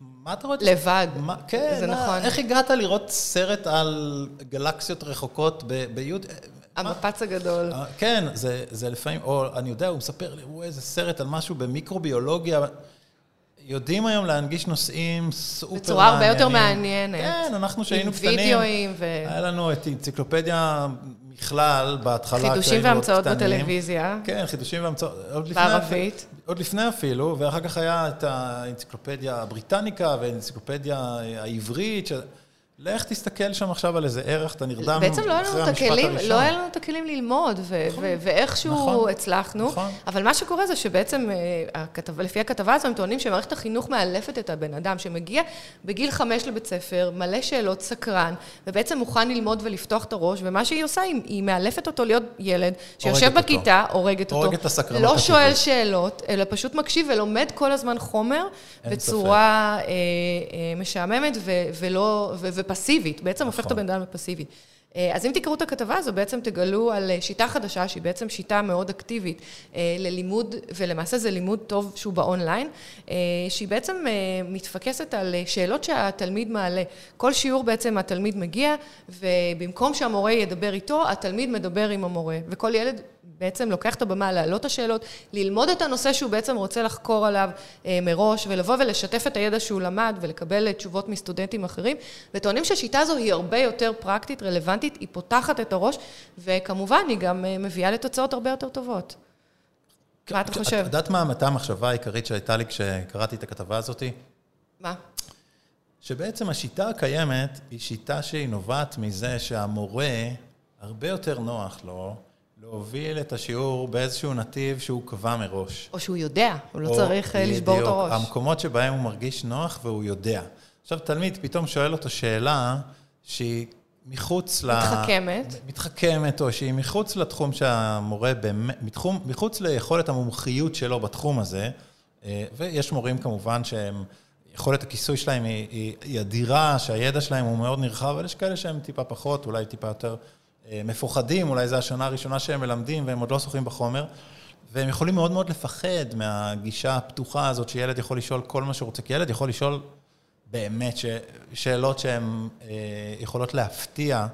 מה אתה רואה? לבד. מה, כן, זה מה, נכון. איך הגעת לראות סרט על גלקסיות רחוקות ב- ביוטיוב? המפץ הגדול. כן, זה, זה לפעמים... או אני יודע, הוא מספר לי, הוא איזה סרט על משהו במיקרוביולוגיה... יודעים היום להנגיש נושאים סופר מעניינים. בצורה הרבה יותר מעניינת. כן, אנחנו שהיינו קטנים. עם וידאוים ו... היה לנו את אנציקלופדיה בכלל בהתחלה. חידושים והמצאות בטלוויזיה. כן, חידושים והמצאות. בערבית. עוד לפני אפילו, ואחר כך היה את האנציקלופדיה הבריטניקה והאנציקלופדיה העברית. ש... לך תסתכל שם עכשיו על איזה ערך, אתה נרדם בעצם לא אחרי המשפט הכלים, הראשון. לא היה לנו את הכלים ללמוד, ו- נכון, ו- ואיכשהו נכון, הצלחנו. נכון. אבל מה שקורה זה שבעצם, הכתב, לפי הכתבה הזו, הם טוענים שמערכת החינוך מאלפת את הבן אדם, שמגיע בגיל חמש לבית ספר, מלא שאלות, סקרן, ובעצם מוכן ללמוד ולפתוח את הראש, ומה שהיא עושה, היא, היא מאלפת אותו להיות ילד, שיושב בכיתה, הורגת אותו, אותו לא שואל הכתוב. שאלות, אלא פשוט מקשיב ולומד כל הזמן חומר, בצורה אה, אה, משעממת ו- ולא, ו- ו- פסיבית, בעצם הופך את הבן אדם לפסיבי. אז אם תקראו את הכתבה הזו, בעצם תגלו על שיטה חדשה, שהיא בעצם שיטה מאוד אקטיבית ללימוד, ולמעשה זה לימוד טוב שהוא באונליין, שהיא בעצם מתפקסת על שאלות שהתלמיד מעלה. כל שיעור בעצם התלמיד מגיע, ובמקום שהמורה ידבר איתו, התלמיד מדבר עם המורה, וכל ילד בעצם לוקח את הבמה להעלות השאלות, ללמוד את הנושא שהוא בעצם רוצה לחקור עליו מראש, ולבוא ולשתף את הידע שהוא למד, ולקבל תשובות מסטודנטים אחרים, וטוענים שהשיטה הזו היא הרבה יותר פרקטית, רלוונטית, היא פותחת את הראש, וכמובן היא גם מביאה לתוצאות הרבה יותר טובות. מה אתה חושב? את יודעת מה הייתה המחשבה העיקרית שהייתה לי כשקראתי את הכתבה הזאת? מה? שבעצם השיטה הקיימת היא שיטה שהיא נובעת מזה שהמורה הרבה יותר נוח לו להוביל את השיעור באיזשהו נתיב שהוא קבע מראש. או שהוא יודע, הוא לא צריך לשבור את הראש. המקומות שבהם הוא מרגיש נוח והוא יודע. עכשיו תלמיד פתאום שואל אותו שאלה שהיא מחוץ מתחכמת. ל... מתחכמת, או שהיא מחוץ לתחום שהמורה, מתחום, מחוץ ליכולת המומחיות שלו בתחום הזה, ויש מורים כמובן שהם, יכולת הכיסוי שלהם היא, היא, היא אדירה, שהידע שלהם הוא מאוד נרחב, אבל יש כאלה שהם טיפה פחות, אולי טיפה יותר מפוחדים, אולי זו השנה הראשונה שהם מלמדים, והם עוד לא שוחים בחומר, והם יכולים מאוד מאוד לפחד מהגישה הפתוחה הזאת, שילד יכול לשאול כל מה שרוצה, כי ילד יכול לשאול באמת שאלות שהן יכולות להפתיע,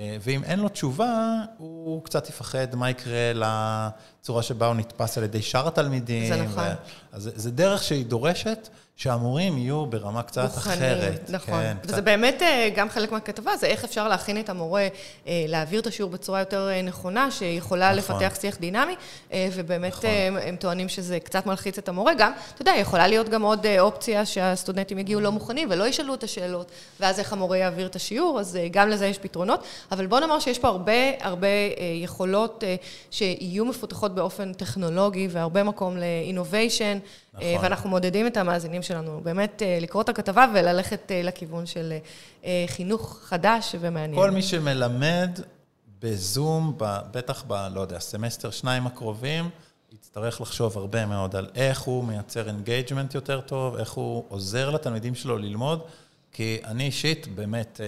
ואם אין לו תשובה, הוא קצת יפחד מה יקרה לצורה שבה הוא נתפס על ידי שאר התלמידים. זה נכון. אז זה דרך שהיא דורשת שהמורים יהיו ברמה קצת אחרת. נכון. וזה באמת גם חלק מהכתבה, זה איך אפשר להכין את המורה, להעביר את השיעור בצורה יותר נכונה, שיכולה לפתח שיח דינמי, ובאמת הם טוענים שזה קצת מלחיץ את המורה גם. אתה יודע, יכולה להיות גם עוד אופציה שהסטודנטים יגיעו לא מוכנים ולא ישאלו את השאלות, ואז איך המורה יעביר את השיעור, אז גם לזה יש פתרונות. אבל בוא נאמר שיש פה הרבה, הרבה יכולות שיהיו מפותחות באופן טכנולוגי, והרבה מקום לאינוביישן, ואנחנו מודדים את המאזינים שלנו, באמת לקרוא את הכתבה וללכת לכיוון של חינוך חדש ומעניין. כל מי שמלמד בזום, בטח ב, לא יודע, סמסטר שניים הקרובים, יצטרך לחשוב הרבה מאוד על איך הוא מייצר אינגייג'מנט יותר טוב, איך הוא עוזר לתלמידים שלו ללמוד, כי אני אישית באמת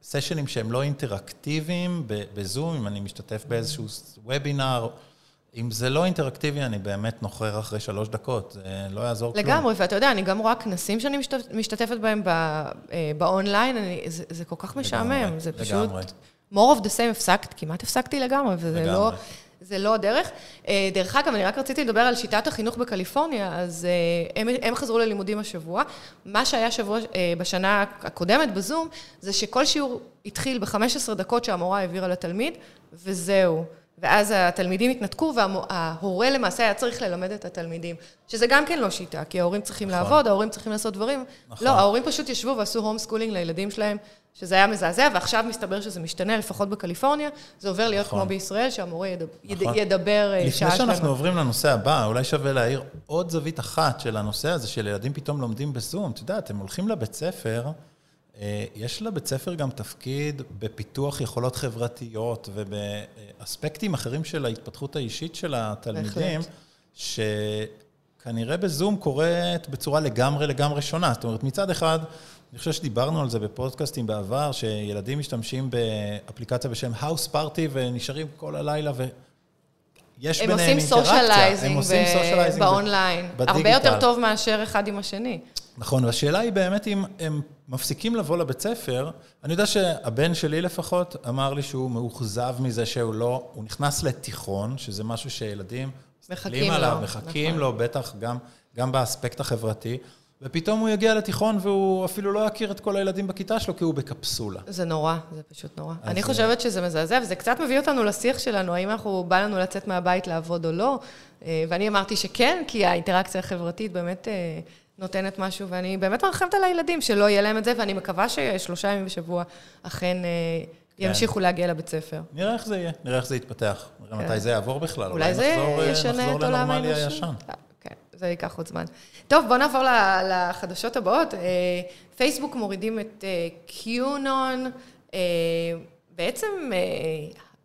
בסשנים שהם לא אינטראקטיביים בזום, אם אני משתתף באיזשהו וובינר, אם זה לא אינטראקטיבי, אני באמת נוחר אחרי שלוש דקות, זה לא יעזור כלום. לגמרי, ואתה יודע, אני גם רואה כנסים שאני משתתפת בהם באונליין, זה כל כך משעמם, זה פשוט... more of the same הפסקת, כמעט הפסקתי לגמרי, וזה לא... זה לא הדרך. דרך אגב, אני רק רציתי לדבר על שיטת החינוך בקליפורניה, אז הם, הם חזרו ללימודים השבוע. מה שהיה שבוע, בשנה הקודמת בזום, זה שכל שיעור התחיל ב-חמש עשרה דקות שהמורה העבירה לתלמיד, וזהו. ואז התלמידים התנתקו, וההורה למעשה היה צריך ללמד את התלמידים. שזה גם כן לא שיטה, כי ההורים צריכים נכון. לעבוד, ההורים צריכים לעשות דברים. נכון. לא, ההורים פשוט ישבו ועשו הום סקולינג לילדים שלהם, שזה היה מזעזע, ועכשיו מסתבר שזה משתנה, לפחות בקליפורניה, זה עובר להיות נכון. כמו בישראל, שהמורה ידבר, נכון. ידבר שעה שלנו. לפני שאנחנו שלנו. עוברים לנושא הבא, אולי שווה להעיר עוד זווית אחת של הנושא הזה, של ילדים פתאום לומדים בזום. אתה יודע, אתם הולכים לבית ספר, יש לבית ספר גם תפקיד בפיתוח יכולות חברתיות ובאספקטים אחרים של ההתפתחות האישית של התלמידים, שכנראה בזום קורית בצורה לגמרי לגמרי שונה. זאת אומרת, מצד אחד, אני חושב שדיברנו על זה בפודקאסטים בעבר, שילדים משתמשים באפליקציה בשם House Party ונשארים כל הלילה ו... הם עושים סושיאלייזינג באונליין, הרבה יותר טוב מאשר אחד עם השני. נכון, והשאלה היא באמת אם הם מפסיקים לבוא לבית ספר, אני יודע שהבן שלי לפחות אמר לי שהוא מאוחזב מזה שהוא לא, הוא נכנס לתיכון, שזה משהו שילדים מחכים לו, מחכים לו בטח גם באספקט החברתי, ופתאום הוא יגיע לתיכון והוא אפילו לא יכיר את כל הילדים בכיתה שלו, כי הוא בקפסולה. זה נורא, זה פשוט נורא. אני חושבת שזה מזעזע, וזה קצת מביא אותנו לשיח שלנו, האם אנחנו בא לנו לצאת מהבית לעבוד או לא, ואני אמרתי שכן, כי האינטראקציה החברתית באמת נותנת משהו, ואני באמת מרחמת על הילדים שלא יהיה להם את זה, ואני מקווה ששלושה ימים בשבוע אכן ימשיכו להגיע לבית ספר. נראה איך זה יהיה, נראה איך זה יתפתח, נראה מתי זה יעבור בכלל, אולי נחזור לנורמלי הישן. זה ייקח עוד זמן. טוב, בוא נעבור לחדשות הבאות. פייסבוק מורידים את קיונון, בעצם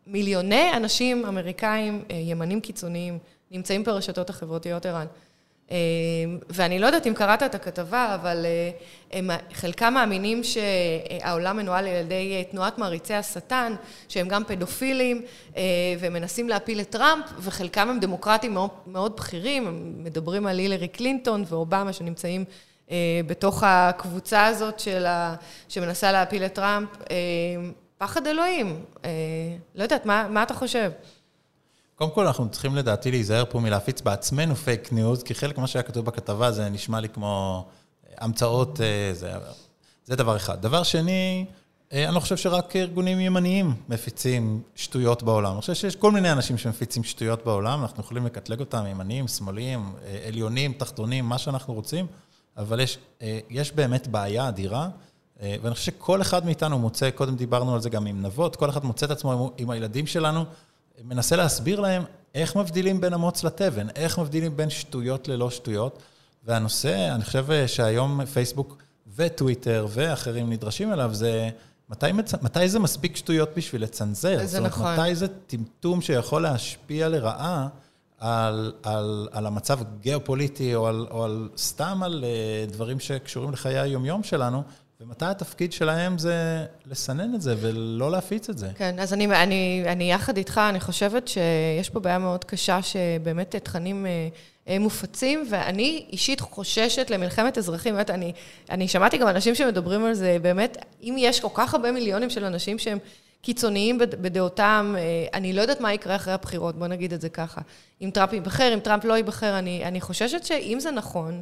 מיליוני אנשים אמריקאים, ימנים קיצוניים, נמצאים ברשתות החברתיות, ערן. ואני לא יודעת אם קראת את הכתבה, אבל חלקם מאמינים שהעולם מנוהל על ידי תנועת מעריצי השטן, שהם גם פדופילים, ומנסים להפיל את טראמפ, וחלקם הם דמוקרטים מאוד, מאוד בכירים, הם מדברים על הילרי קלינטון ואובמה שנמצאים בתוך הקבוצה הזאת שלה, שמנסה להפיל את טראמפ. פחד אלוהים. לא יודעת, מה, מה אתה חושב? קודם כל, אנחנו צריכים לדעתי להיזהר פה מלהפיץ בעצמנו פייק ניוז, כי חלק מה שהיה כתוב בכתבה זה נשמע לי כמו המצאות, זה, זה דבר אחד. דבר שני, אני חושב שרק ארגונים ימניים מפיצים שטויות בעולם. אני חושב שיש כל מיני אנשים שמפיצים שטויות בעולם, אנחנו יכולים לקטלג אותם, ימניים, שמאליים, עליונים, תחתונים, מה שאנחנו רוצים, אבל יש, יש באמת בעיה אדירה, ואני חושב שכל אחד מאיתנו מוצא, קודם דיברנו על זה גם עם נבות, כל אחד מוצא את עצמו עם הילדים שלנו, מנסה להסביר להם איך מבדילים בין המוץ לטבן, איך מבדילים בין שטויות ללא שטויות, והנושא, אני חושב שהיום פייסבוק וטוויטר ואחרים נדרשים אליו, זה מתי, מתי זה מספיק שטויות בשביל לצנזר? זה נכון. זאת אומרת, מתי זה טמטום שיכול להשפיע לרעה על, על, על המצב גיאופוליטי, או, על, או על, סתם על דברים שקשורים לחיי היומיום שלנו, ומתי התפקיד שלהם זה לסנן את זה ולא להפיץ את זה? כן, אז אני, אני, אני יחד איתך, אני חושבת שיש פה בעיה מאוד קשה שבאמת תכנים מופצים, ואני אישית חוששת למלחמת אזרחים. באמת, אני, אני שמעתי גם אנשים שמדברים על זה, באמת, אם יש כל כך הרבה מיליונים של אנשים שהם קיצוניים בדעותם, אני לא יודעת מה יקרה אחרי הבחירות, בוא נגיד את זה ככה. אם טראמפ ייבחר, אם טראמפ לא ייבחר, אני, אני חוששת שאם זה נכון,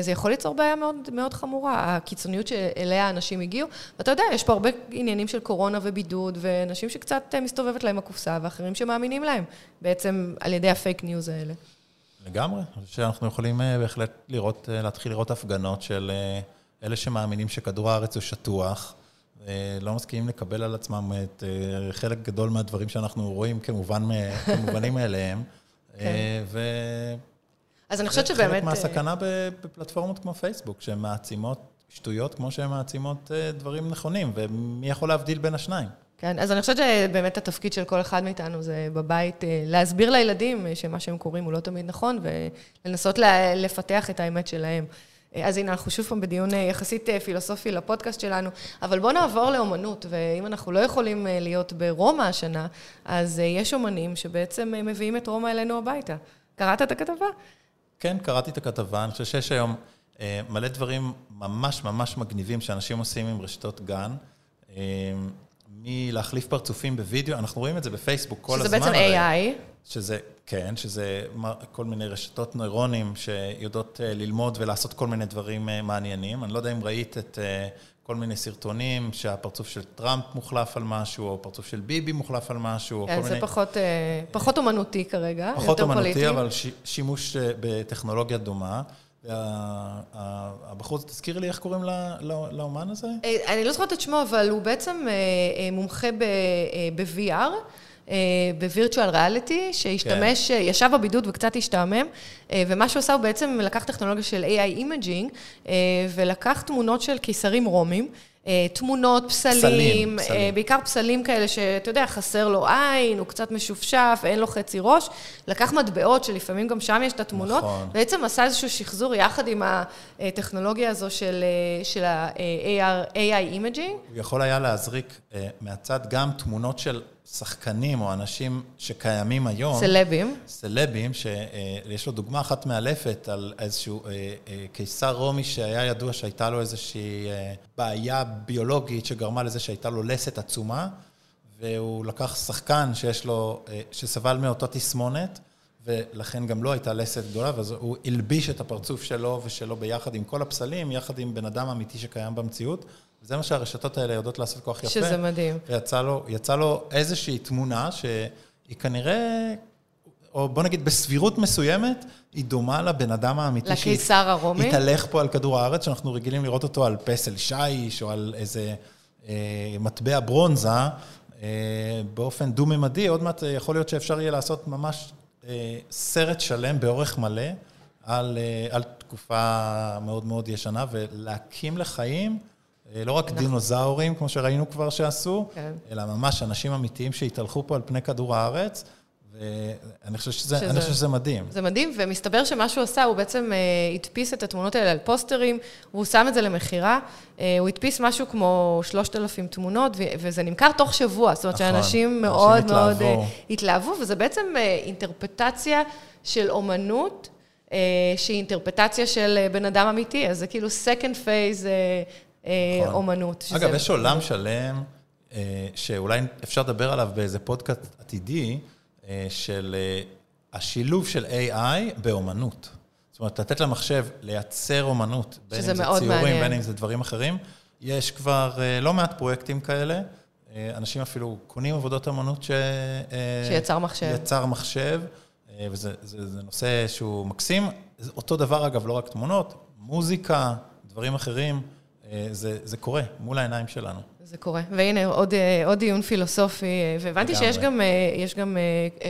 זה יכול ליצור בעיה מאוד, מאוד חמורה, הקיצוניות שאליה האנשים הגיעו. ואתה יודע, יש פה הרבה עניינים של קורונה ובידוד, ואנשים שקצת מסתובבת להם הקופסה, ואחרים שמאמינים להם, בעצם על ידי הפייק ניוז האלה. לגמרי, שאנחנו יכולים בהחלט לראות, להתחיל לראות הפגנות של אלה שמאמינים שכדור הארץ הוא שטוח, לא מסכימים לקבל על עצמם את חלק גדול מהדברים שאנחנו רואים כמובן, כמובנים אליהם. כן. ו... אז אני חושבת שבאמת... חלק מהסכנה בפלטפורמות כמו פייסבוק, שהן מעצימות שטויות כמו שהן מעצימות דברים נכונים, ומי יכול להבדיל בין השניים? כן, אז אני חושבת שבאמת התפקיד של כל אחד מאיתנו זה בבית להסביר לילדים שמה שהם קוראים הוא לא תמיד נכון, ולנסות לפתח את האמת שלהם. אז הנה, אנחנו שוב פעם בדיון יחסית פילוסופי לפודקאסט שלנו, אבל בואו נעבור לאומנות, ואם אנחנו לא יכולים להיות ברומא השנה, אז יש אומנים שבעצם מביאים את רומא אלינו הביתה. קראת את הכתבה? כן, קראתי את הכתבה. אני חושב שיש היום אה, מלא דברים ממש ממש מגניבים שאנשים עושים עם רשתות גן. אה, מלהחליף פרצופים בווידאו, אנחנו רואים את זה בפייסבוק כל הזמן. שזה בעצם איי איי. שזה, כן, שזה כל מיני רשתות נוירונים שיודעות אה, ללמוד ולעשות כל מיני דברים אה, מעניינים. אני לא יודע אם ראית את אה, כל מיני סרטונים שהפרצוף של טראמפ מוחלף על משהו, או פרצוף של ביבי מוחלף על משהו. כן, זה פחות, פחות אומנותי כרגע, פחות אומנותי, אבל שימוש בטכנולוגיה דומה. הבחור, תזכירי לי איך קוראים לאומן הזה? אני לא זוכרת את שמו, אבל הוא בעצם מומחה ב-וי אר, בווירטואל ריאליטי, שהשתמש, ישב בבידוד וקצת השתעמם, ומה שהוא עשה הוא בעצם לקח טכנולוגיה של איי איי אימג'ינג, ולקח תמונות של קיסרים רומים, תמונות, פסלים, פסלים, פסלים. בעיקר פסלים כאלה שאתה יודע, חסר לו עין, הוא קצת משופשף, אין לו חצי ראש, לקח מטבעות שלפעמים גם שם יש את התמונות, נכון. בעצם עשה איזשהו שחזור יחד עם הטכנולוגיה הזו של, של ה-איי איי אימג'ינג. הוא יכול היה להזריק מהצד גם תמונות של שחקנים או אנשים שקיימים היום. סלבים. סלבים, שיש לו דוגמה אחת מאלפת על איזשהו קיסר רומי שהיה ידוע שהייתה לו איזושהי בעיה ביולוגית שגרמה לזה שהייתה לו לסת עצומה, והוא לקח שחקן שיש לו, שסבל מאותה תסמונת, ולכן גם לא הייתה לסת גדולה, ואז הוא הלביש את הפרצוף שלו ושלו ביחד עם כל הפסלים, יחד עם בן אדם אמיתי שקיים במציאות, זה מה שהרשתות האלה יודעות לעשות כוח יפה. שזה מדהים. ויצא לו, יצא לו איזושהי תמונה שהיא כנראה, או בוא נגיד בסבירות מסוימת, היא דומה לבן אדם האמיתי. לקיסר הרומי. שהתהלך פה על כדור הארץ, שאנחנו רגילים לראות אותו על פסל שיש, או על איזה אה, מטבע ברונזה, אה, באופן דו-ממדי. עוד מעט יכול להיות שאפשר יהיה לעשות ממש אה, סרט שלם באורך מלא, על, אה, על תקופה מאוד מאוד ישנה, ולהקים לחיים, לא רק דינוזאורים, כמו שראינו כבר שעשו, אלא ממש אנשים אמיתיים שהתהלכו פה על פני כדור הארץ, ואני חושב שזה, שזה, אני חושב שזה מדהים. זה מדהים, ומסתבר שמה שהוא עשה, הוא בעצם הדפיס את התמונות האלה על פוסטרים, והוא שם את זה למחירה, הוא הדפיס משהו כמו שלושת אלפים תמונות, וזה נמכר תוך שבוע, זאת אומרת שאנשים מאוד התלהבו. מאוד התלהבו, וזה בעצם אינטרפטציה של אומנות, שהיא אינטרפטציה של בן אדם אמיתי, אז זה כאילו second phase נכון. אומנות. אגב, יש עולם שלם, שאולי אפשר לדבר עליו באיזה פודקאסט עתידי, של השילוב של איי איי באומנות. זאת אומרת, לתת למחשב לייצר אומנות, בין אם זה ציורים, מעניין. בין אם זה דברים אחרים. יש כבר לא מעט פרויקטים כאלה, אנשים אפילו קונים עבודות אמנות ש... שיצר מחשב. יצר מחשב, וזה זה, זה נושא שהוא מקסים. אותו דבר, אגב, לא רק תמונות, מוזיקה, דברים אחרים, זה, זה קורה מול העיניים שלנו. זה קורה. והנה, עוד, עוד דיון פילוסופי, והבנתי שיש גם, יש גם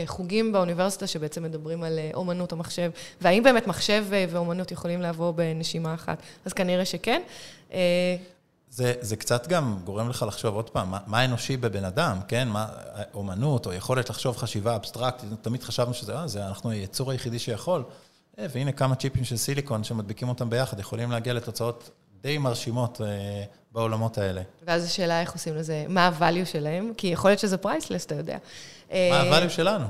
חוגים באוניברסיטה שבעצם מדברים על אומנות המחשב, והאם באמת מחשב ואומנות יכולים לעבור בנשימה אחת? אז כנראה שכן. זה, זה קצת גם גורם לך לחשוב עוד פעם, מה, מה אנושי בבן אדם, כן? מה, אומנות או יכולת לחשוב חשיבה אבסטרקטית, תמיד חשבנו שזה, אה, זה, אנחנו היצור היחידי שיכול. והנה כמה צ'יפים של סיליקון שמדביקים אותם ביחד, יכולים להגיע לתוצאות די מרשימות בעולמות האלה. ואז השאלה איך עושים לזה, מה הvalue שלהם? כי יכול להיות שזה פרייסלס, אתה יודע. מה הvalue שלנו?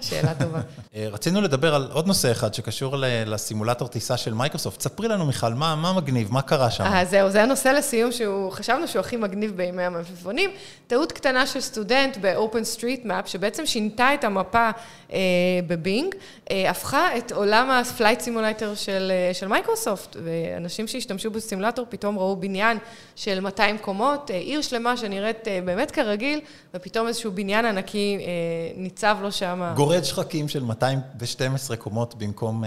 שאלה טובה. רצינו לדבר על עוד נושא אחד שקשור לסימולטור טיסה של מייקרוסופט. ספרי לנו, מיכל, מה מגניב? מה קרה שם? זהו, זה הנושא לסיום שחשבנו שהוא הכי מגניב בימי המפפונים. טעות קטנה של סטודנט ב-OpenStreetMap, שבעצם שינתה את המפה בבינג, הפכה את עולם הפלייט סימולטור של מייקרוסופט, ואנשים שהשתמשו בסימולטור פתאום ראו בניין של מאתיים קומות, עיר שלמה שנראית באמת כרגיל, ופתאום איזשהו בניין ענקי ניצב לו שם. גורד שחקים של מאתיים ושתים עשרה קומות במקום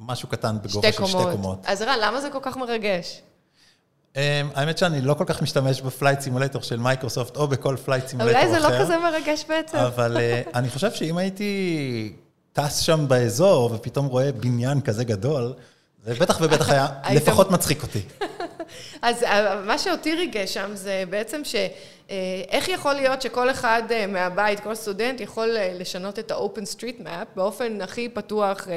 משהו קטן בגובה של שתי קומות. אז רן, למה זה כל כך מרגש? האמת שאני לא כל כך משתמש בפלייט סימולטור של מייקרוסופט, או בכל פלייט סימולטור אחר. אולי זה לא כזה מרגש בעצם. אבל אני חושב שאם הייתי טס שם באזור, ופתאום רואה בניין כזה גדול, זה בטח ובטח היה לפחות מצחיק אותי. אז מה שאותי ריגש שם זה בעצם ש... איך יכול להיות שכל אחד מהבית, כל סטודנט, יכול לשנות את ה-OpenStreetMap באופן הכי פתוח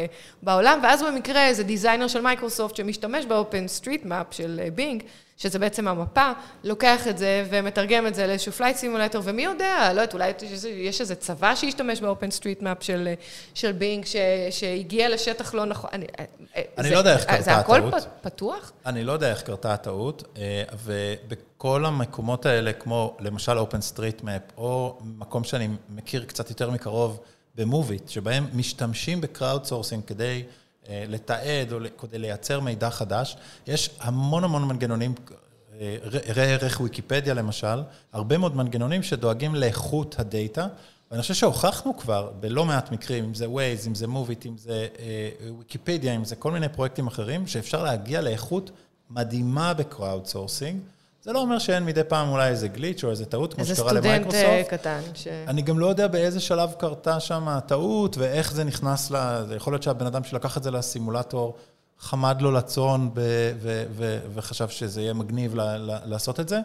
בעולם, ואז במקרה איזה דיזיינר של מייקרוסופט שמשתמש ב-OpenStreetMap של בינג, שזה בעצם המפה, לוקח את זה ומתרגם את זה לאיזשהו פלייט סימולטור, ומי יודע, לא יודעת, אולי יש איזה צבא שהשתמש ב-OpenStreetMap של בינג, שהגיע לשטח לא נכון. אני לא יודע איך קרתה הטעות. זה הכל פתוח? אני לא יודע איך קרתה הטעות, ובכל המקומות האלה, כמו למשל OpenStreetMap, או מקום שאני מכיר קצת יותר מקרוב במוביט, שבהם משתמשים בקראודסורסינג כדי לתעד או כדי לייצר מידע חדש, יש המון המון מנגנונים, ראה ערך ויקיפדיה למשל, הרבה מאוד מנגנונים שדואגים לאיכות הדאטה, ואני חושב שהוכחנו כבר בלא מעט מקרים, אם זה Waze, אם זה מוביט, אם זה ויקיפדיה, אם זה כל מיני פרויקטים אחרים, שאפשר להגיע לאיכות מדהימה בקראודסורסינג, זה לא אומר שאין מדי פעם אולי איזה גליץ' או איזה טעות, כמו שקרה למייקרוסופט. איזה סטודנט קטן. ש... אני גם לא יודע באיזה שלב קרתה שם הטעות, ואיך זה נכנס לה, זה יכול להיות שהבן אדם שלקח את זה לסימולטור, חמד לו לצון, ב... ו... ו... ו... וחשב שזה יהיה מגניב ל... לעשות את זה,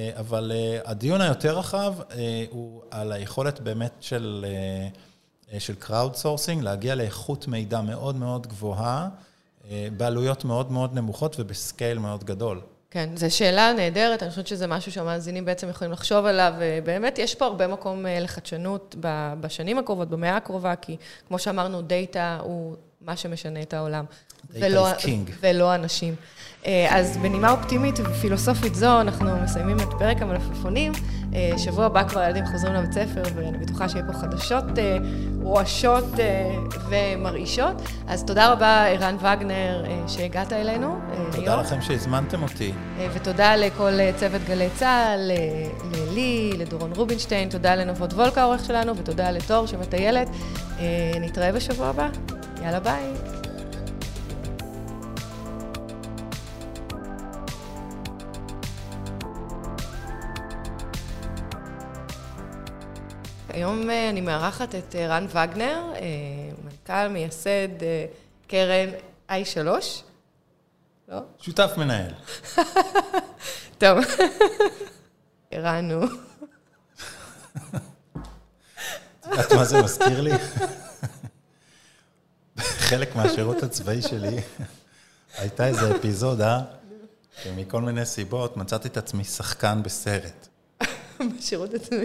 אבל הדיון היותר רחב, הוא על היכולת באמת של, של crowdsourcing, להגיע לאיכות מידע מאוד מאוד גבוהה, בעלויות מאוד מאוד נמוכות, ובסקייל מאוד גדול. כן, זו שאלה נהדרת, אני חושבת שזה משהו שהמאזינים בעצם יכולים לחשוב עליו, ובאמת יש פה הרבה מקום לחדשנות בשנים הקרובות, במאה הקרובה, כי כמו שאמרנו, דאטה הוא מה שמשנה את העולם. דאטה is king. ולא אנשים. אז בנימה אופטימית ופילוסופית זו, אנחנו מסיימים את פרק המלפפונים. שבוע הבא כבר הילדים חוזרים לבית ספר, ואני בטוחה שיהיה פה חדשות, רועשות ומרעישות. אז תודה רבה, ערן וגנר, שהגעת אלינו. תודה לכם שהזמנתם אותי. ותודה לכל צוות גלי צהל, ללי, לדורון רובינשטיין, תודה לנבות וולקה, העורך שלנו, ותודה לתור שמטיילת. נתראה בשבוע הבא. יאללה, ביי. היום אני מארחת את רן וגנר, מנכ"ל מייסד קרן איי שלוש. לא? שותף מנהל. טוב. רן הוא... את מה זה מזכיר לי? חלק מהשירות הצבאי שלי, הייתה איזו אפיזודה, שמכל מיני סיבות מצאתי את עצמי שחקן בסרט. בשירות עצמי?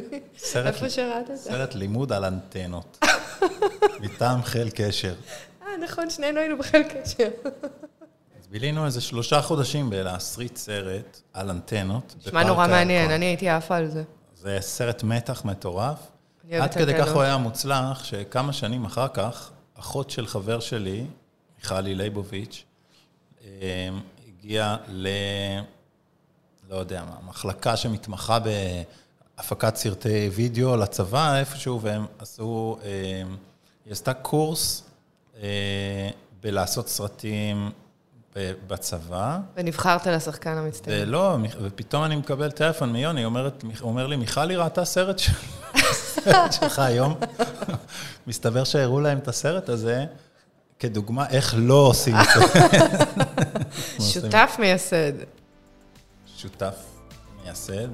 איפה שרת אתה? סרט לימוד על אנטנות. מטעם חיל קשר. אה, נכון, שנינו היינו בחיל קשר. אז בילינו איזה שלושה חודשים בלהסריט סרט על אנטנות. נשמע נורא מעניין, אני הייתי עפה על זה. זה סרט מתח מטורף. עד כדי כך הוא היה מוצלח, שכמה שנים אחר כך, אחות של חבר שלי, מיכלי ליבוביץ', הגיעה ל... לא יודע מה, מחלקה שמתמחה בהפקת סרטי וידאו לצבא איפשהו, והם עשו... היא עשתה קורס בלעשות סרטים בצבא. ונבחרת לשחקן המצטיין. ולא, ופתאום אני מקבל טלפון מיוני, אומר לי, מיכלי ראתה סרט של... שלך היום. מסתבר שהראו להם את הסרט הזה, כדוגמה איך לא עושים את זה. שותף מייסד. שותף מייסד,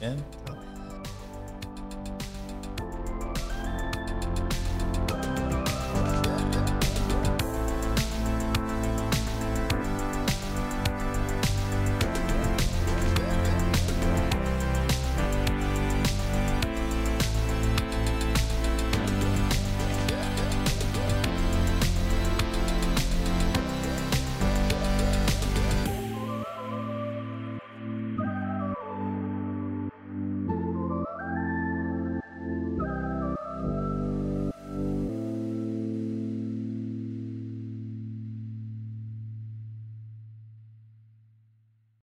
כן.